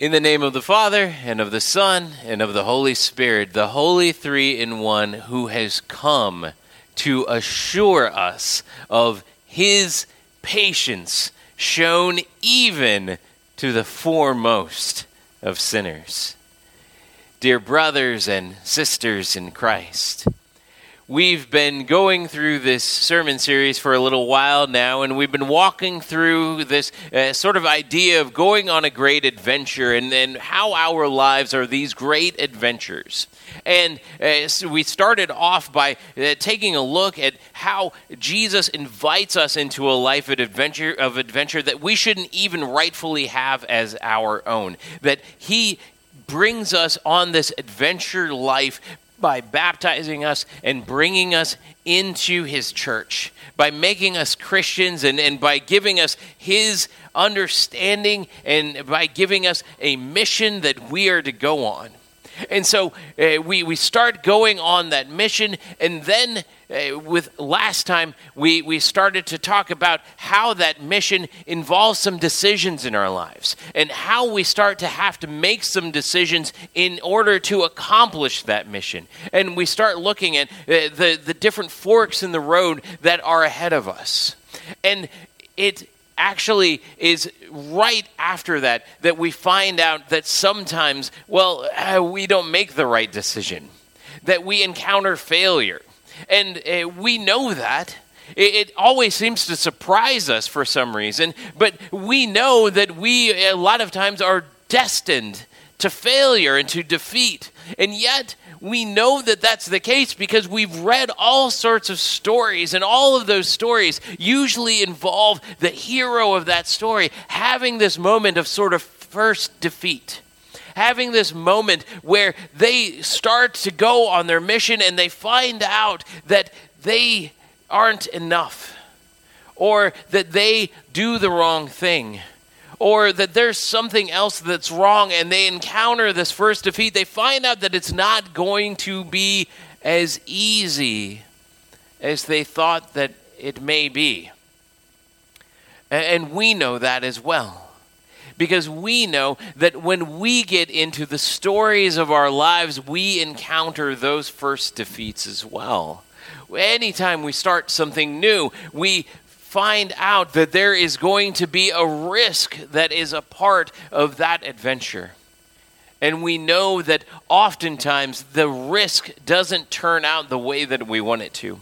In the name of the Father, and of the Son, and of the Holy Spirit, the Holy Three in One, who has come to assure us of His patience shown even to the foremost of sinners. Dear brothers and sisters in Christ, we've been going through this sermon series for a little while now, and we've been walking through this sort of idea of going on a great adventure and how our lives are these great adventures. And so we started off by taking a look at how Jesus invites us into a life of adventure that we shouldn't even rightfully have as our own, that He brings us on this adventure life by baptizing us and bringing us into His church, by making us Christians and by giving us His understanding and by giving us a mission that we are to go on. And so we start going on that mission, and then with last time we started to talk about how that mission involves some decisions in our lives and how we start to have to make some decisions in order to accomplish that mission. And we start looking at the different forks in the road that are ahead of us. And it actually is right after that we find out that sometimes, we don't make the right decision, that we encounter failure. And we know that. It always seems to surprise us for some reason, but we know that we a lot of times are destined to failure and to defeat. And yet, we know that that's the case because we've read all sorts of stories, and all of those stories usually involve the hero of that story having this moment of sort of first defeat, having this moment where they start to go on their mission and they find out that they aren't enough, or that they do the wrong thing, or that there's something else that's wrong, and they encounter this first defeat. They find out that it's not going to be as easy as they thought that it may be. And we know that as well, because we know that when we get into the stories of our lives, we encounter those first defeats as well. Anytime we start something new, we find out that there is going to be a risk that is a part of that adventure. And we know that oftentimes the risk doesn't turn out the way that we want it to.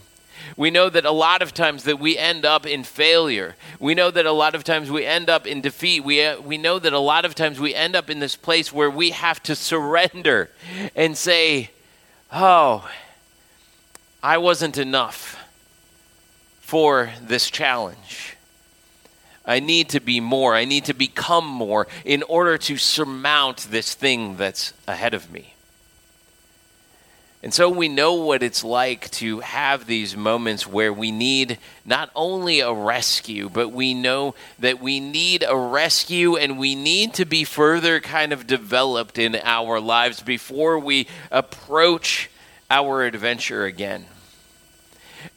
We know that a lot of times that we end up in failure. We know that a lot of times we end up in defeat. We know that a lot of times we end up in this place where we have to surrender and say, "Oh, I wasn't enough for this challenge. I need to be more. I need to become more in order to surmount this thing that's ahead of me." And so we know what it's like to have these moments where we need not only a rescue, but we know that we need a rescue and we need to be further kind of developed in our lives before we approach our adventure again.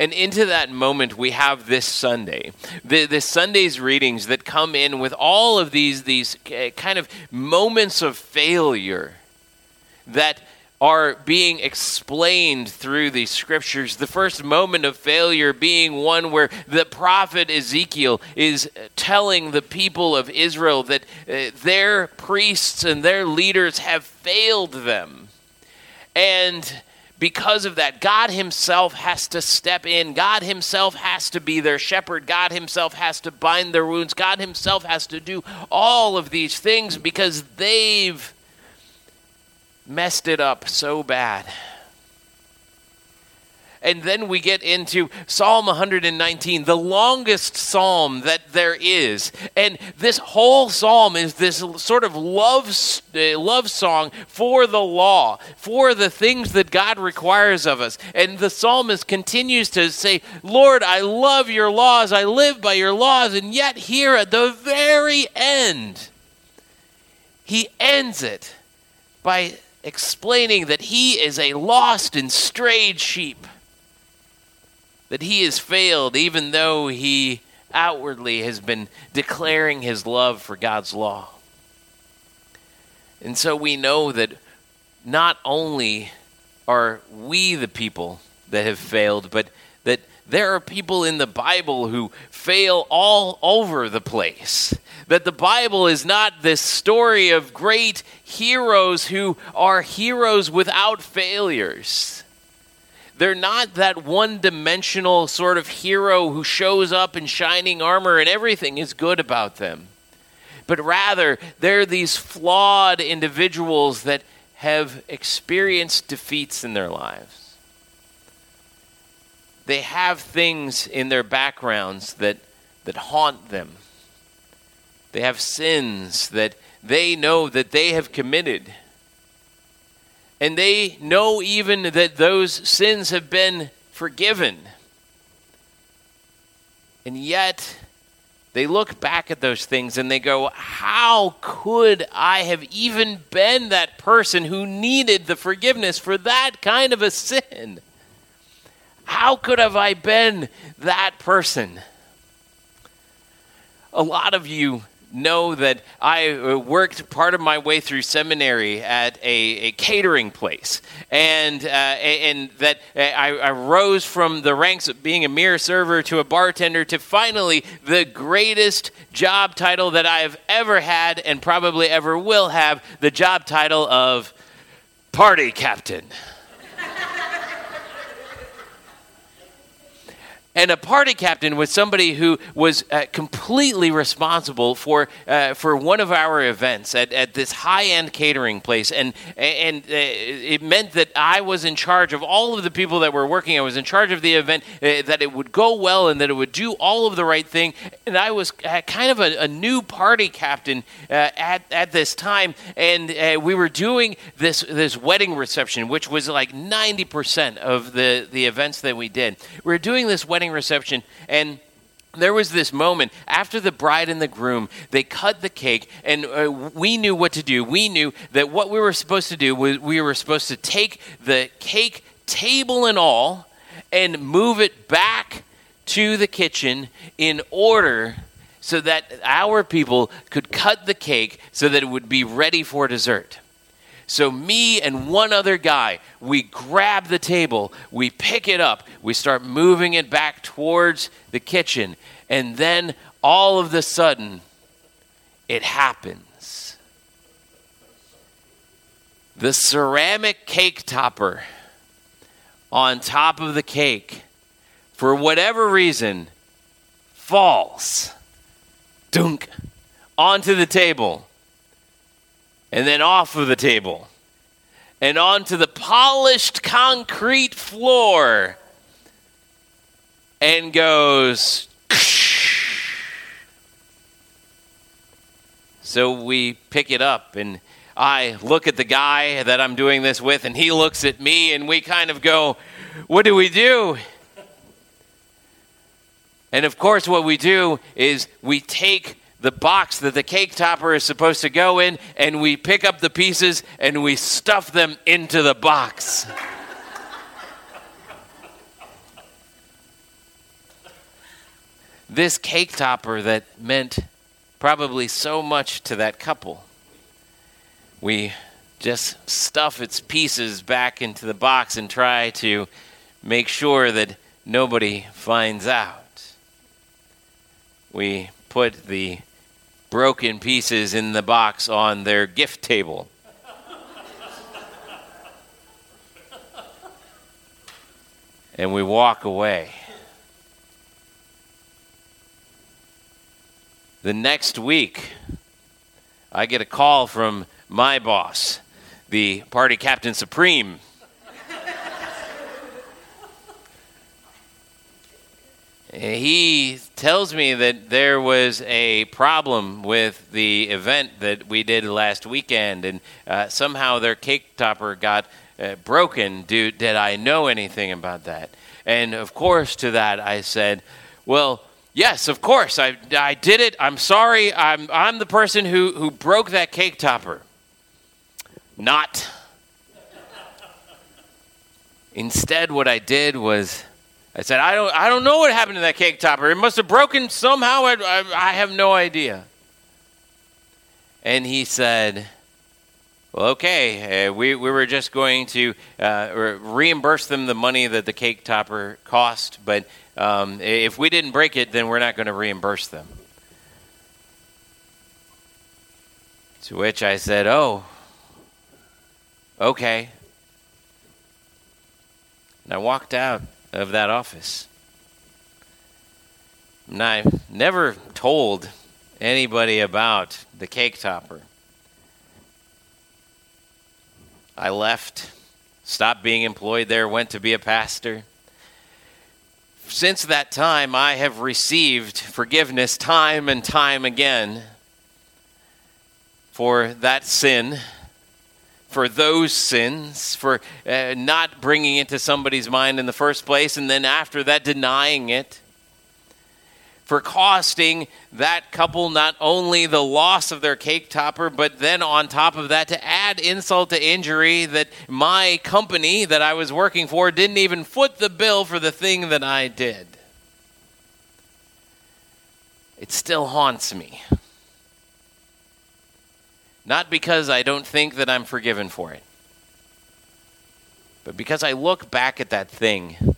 And into that moment, we have this Sunday, this Sunday's readings that come in with all of these kind of moments of failure that are being explained through these scriptures. The first moment of failure being one where the prophet Ezekiel is telling the people of Israel that their priests and their leaders have failed them. And because of that, God Himself has to step in. God Himself has to be their shepherd. God Himself has to bind their wounds. God Himself has to do all of these things because they've messed it up so bad. And then we get into Psalm 119, the longest psalm that there is. And this whole psalm is this sort of love song for the law, for the things that God requires of us. And the psalmist continues to say, "Lord, I love your laws, I live by your laws." And yet here at the very end, he ends it by explaining that he is a lost and strayed sheep, that he has failed even though he outwardly has been declaring his love for God's law. And so we know that not only are we the people that have failed, but that there are people in the Bible who fail all over the place. That the Bible is not this story of great heroes who are heroes without failures. They're not that one-dimensional sort of hero who shows up in shining armor and everything is good about them. But rather, they're these flawed individuals that have experienced defeats in their lives. They have things in their backgrounds that haunt them. They have sins that they know that they have committed. And they know even that those sins have been forgiven. And yet, they look back at those things and they go, how could I have even been that person who needed the forgiveness for that kind of a sin? How could have I been that person? A lot of you know that I worked part of my way through seminary at a catering place, and that I rose from the ranks of being a mere server to a bartender to finally the greatest job title that I have ever had and probably ever will have, the job title of party captain. And a party captain was somebody who was completely responsible for one of our events at this high-end catering place. And it meant that I was in charge of all of the people that were working. I was in charge of the event, that it would go well and that it would do all of the right thing. And I was kind of a new party captain at this time. And we were doing this wedding reception, which was like 90% of the events that we did. We were doing this wedding reception, and there was this moment after the bride and the groom, they cut the cake, and we knew what to do. We knew that what we were supposed to do was we were supposed to take the cake, table and all, and move it back to the kitchen in order so that our people could cut the cake so that it would be ready for dessert. So me and one other guy, we grab the table, we pick it up, we start moving it back towards the kitchen, and then all of a sudden, it happens. The ceramic cake topper on top of the cake, for whatever reason, falls, dunk, onto the table. And then off of the table and onto the polished concrete floor and goes. So we pick it up, and I look at the guy that I'm doing this with, and he looks at me, and we kind of go, what do we do? And of course what we do is we take the box that the cake topper is supposed to go in, and we pick up the pieces and we stuff them into the box. This cake topper that meant probably so much to that couple, we just stuff its pieces back into the box and try to make sure that nobody finds out. We put the broken pieces in the box on their gift table. And we walk away. The next week, I get a call from my boss, the party captain supreme. He tells me that there was a problem with the event that we did last weekend, and somehow their cake topper got broken. Did I know anything about that? And of course to that I said, well, yes, of course, I did it. I'm sorry. I'm the person who broke that cake topper. Not. Instead, what I did was I said, I don't know what happened to that cake topper. It must have broken somehow. I have no idea. And he said, Well, okay, we were just going to reimburse them the money that the cake topper cost, but if we didn't break it, then we're not going to reimburse them. To which I said, oh, okay. And I walked out of that office. And I never told anybody about the cake topper. I left, stopped being employed there, went to be a pastor. Since that time, I have received forgiveness time and time again for that sin, for those sins, for not bringing it to somebody's mind in the first place, and then after that, denying it, for costing that couple not only the loss of their cake topper, but then on top of that, to add insult to injury, that my company that I was working for didn't even foot the bill for the thing that I did. It still haunts me. Not because I don't think that I'm forgiven for it, but because I look back at that thing,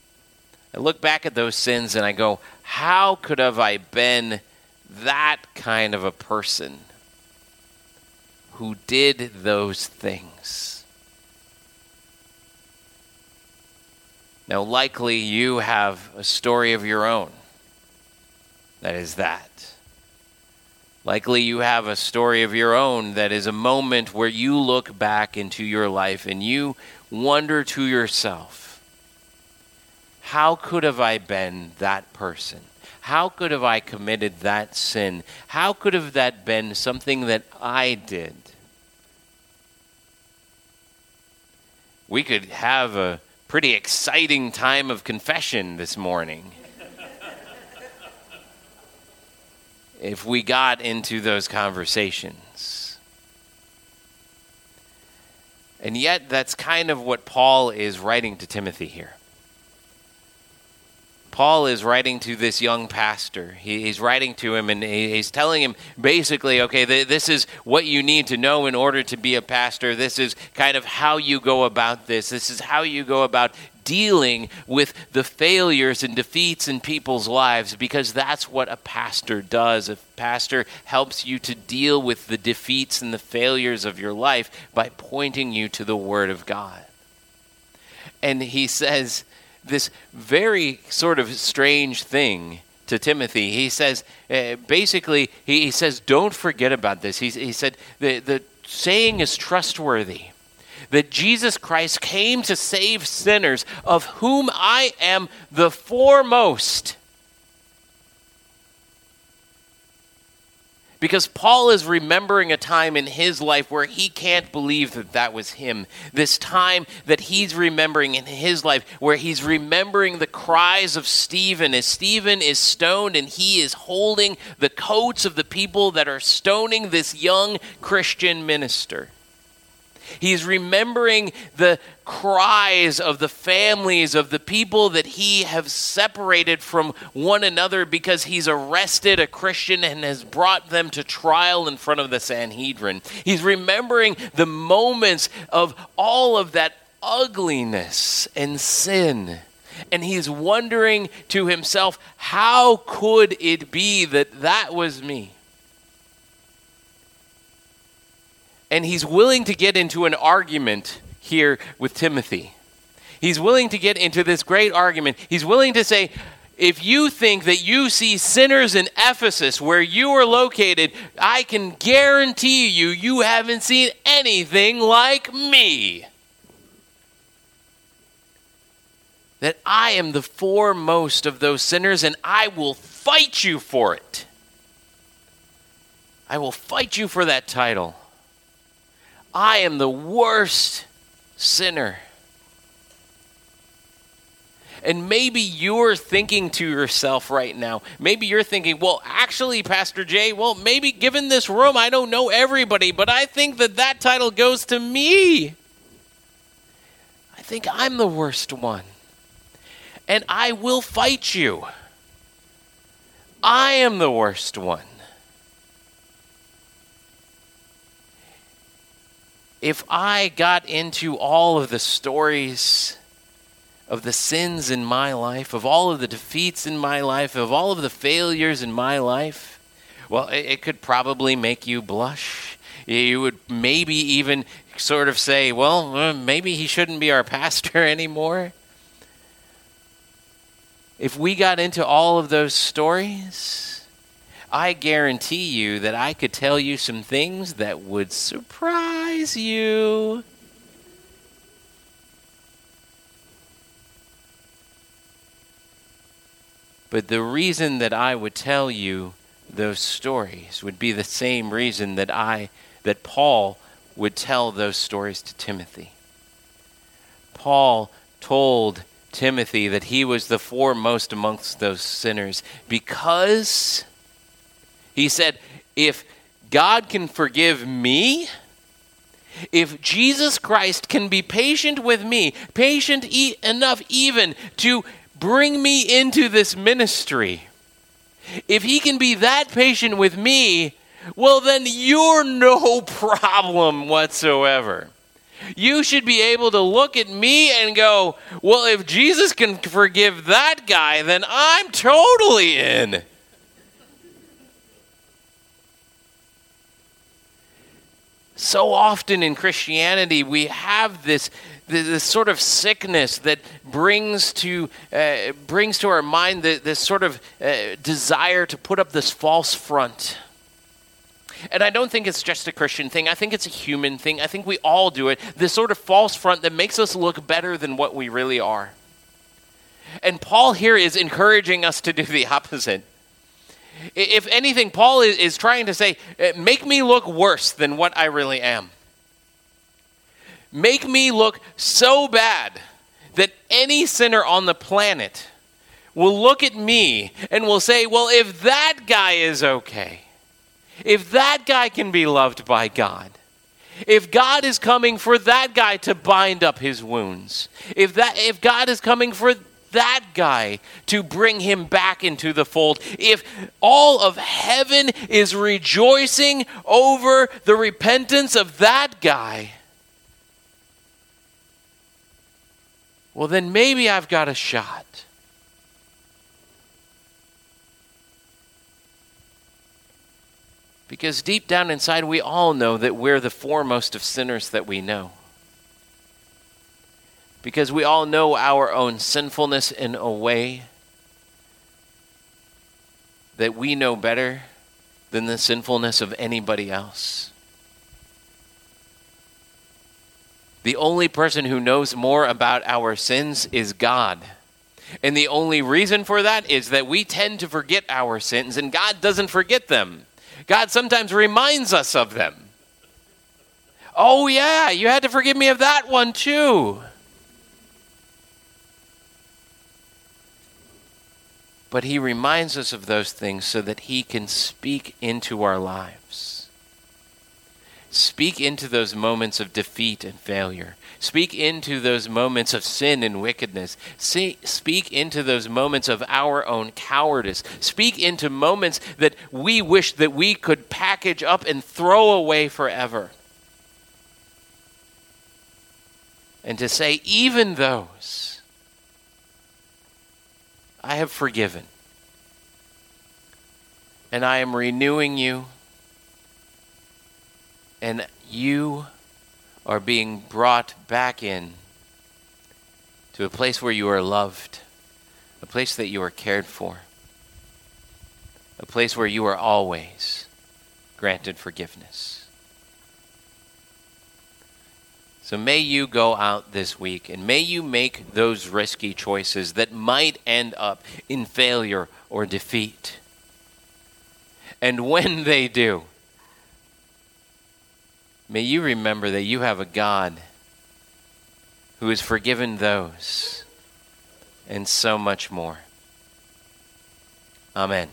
I look back at those sins and I go, how could have I been that kind of a person who did those things? Now, likely you have a story of your own that is that. Likely you have a story of your own that is a moment where you look back into your life and you wonder to yourself, how could have I been that person? How could have I committed that sin? How could have that been something that I did? We could have a pretty exciting time of confession this morning if we got into those conversations. And yet, that's kind of what Paul is writing to Timothy here. Paul is writing to this young pastor. He's writing to him and he's telling him basically, okay, this is what you need to know in order to be a pastor. This is kind of how you go about this. This is how you go about dealing with the failures and defeats in people's lives, because that's what a pastor does. A pastor helps you to deal with the defeats and the failures of your life by pointing you to the Word of God. And he says this very sort of strange thing to Timothy. He says, basically, he says, don't forget about this. He said, the saying is trustworthy, that Jesus Christ came to save sinners, of whom I am the foremost. Because Paul is remembering a time in his life where he can't believe that that was him. This time that he's remembering in his life where he's remembering the cries of Stephen as Stephen is stoned and he is holding the coats of the people that are stoning this young Christian minister. He's remembering the cries of the families of the people that he have separated from one another because he's arrested a Christian and has brought them to trial in front of the Sanhedrin. He's remembering the moments of all of that ugliness and sin. And he's wondering to himself, how could it be that that was me? And he's willing to get into an argument here with Timothy. He's willing to get into this great argument. He's willing to say, if you think that you see sinners in Ephesus where you are located, I can guarantee you, you haven't seen anything like me. That I am the foremost of those sinners and I will fight you for it. I will fight you for that title. I am the worst sinner. And maybe you're thinking to yourself right now, maybe you're thinking, well, actually, Pastor Jay, well, maybe given this room, I don't know everybody, but I think that that title goes to me. I think I'm the worst one. And I will fight you. I am the worst one. if I got into all of the stories of the sins in my life, of all of the defeats in my life, of all of the failures in my life, well, it could probably make you blush. You would maybe even sort of say, well, maybe he shouldn't be our pastor anymore. If we got into all of those stories, I guarantee you that I could tell you some things that would surprise you. But the reason that I would tell you those stories would be the same reason that Paul would tell those stories to Timothy. Paul told Timothy that he was the foremost amongst those sinners because he said, if God can forgive me, if Jesus Christ can be patient with me, patient enough even to bring me into this ministry. If he can be that patient with me, well, then you're no problem whatsoever. You should be able to look at me and go, well, if Jesus can forgive that guy, then I'm totally in. So often in Christianity, we have this sort of sickness that brings to our mind this sort of desire to put up this false front. And I don't think it's just a Christian thing. I think it's a human thing. I think we all do it. This sort of false front that makes us look better than what we really are. And Paul here is encouraging us to do the opposite. If anything, Paul is trying to say, make me look worse than what I really am. Make me look so bad that any sinner on the planet will look at me and will say, well, if that guy is okay, if that guy can be loved by God, if God is coming for that guy to bind up his wounds, if God is coming for that guy to bring him back into the fold, if all of heaven is rejoicing over the repentance of that guy, well, then maybe I've got a shot. Because deep down inside, we all know that we're the foremost of sinners that we know. Because we all know our own sinfulness in a way that we know better than the sinfulness of anybody else. The only person who knows more about our sins is God. And the only reason for that is that we tend to forget our sins, and God doesn't forget them. God sometimes reminds us of them. Oh yeah, you had to forgive me of that one too. But he reminds us of those things so that he can speak into our lives. Speak into those moments of defeat and failure. Speak into those moments of sin and wickedness. Speak into those moments of our own cowardice. Speak into moments that we wish that we could package up and throw away forever. And to say, even those, I have forgiven. And I am renewing you. And you are being brought back in to a place where you are loved, a place that you are cared for, a place where you are always granted forgiveness. So may you go out this week and may you make those risky choices that might end up in failure or defeat. And when they do, may you remember that you have a God who has forgiven those and so much more. Amen.